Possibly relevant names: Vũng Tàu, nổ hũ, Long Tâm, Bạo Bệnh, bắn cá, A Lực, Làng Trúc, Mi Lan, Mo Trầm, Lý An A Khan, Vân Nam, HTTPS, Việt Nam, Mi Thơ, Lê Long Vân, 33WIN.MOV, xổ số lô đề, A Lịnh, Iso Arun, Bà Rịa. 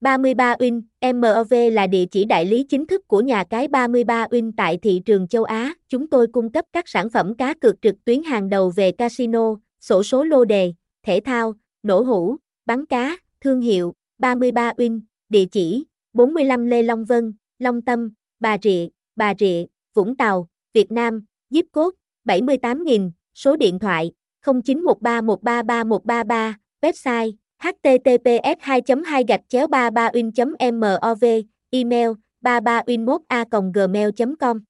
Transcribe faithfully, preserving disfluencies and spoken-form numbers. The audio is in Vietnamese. ba mươi ba win chấm mov là địa chỉ đại lý chính thức của nhà cái ba mươi ba win tại thị trường châu Á. Chúng tôi cung cấp các sản phẩm cá cược trực tuyến hàng đầu về casino, xổ số lô đề, thể thao, nổ hũ, bắn cá. Thương hiệu ba mươi ba win, địa chỉ bốn mươi lăm Lê Long Vân, Long Tâm, Bà Rịa, Bà Rịa, Vũng Tàu, Việt Nam, zip code bảy mươi tám nghìn, số điện thoại không chín một ba một ba ba một ba ba, website h t t p s hai chấm hai gạch chéo ba mươi ba win chấm mov, email ba mươi ba win một a còng gmail chấm com.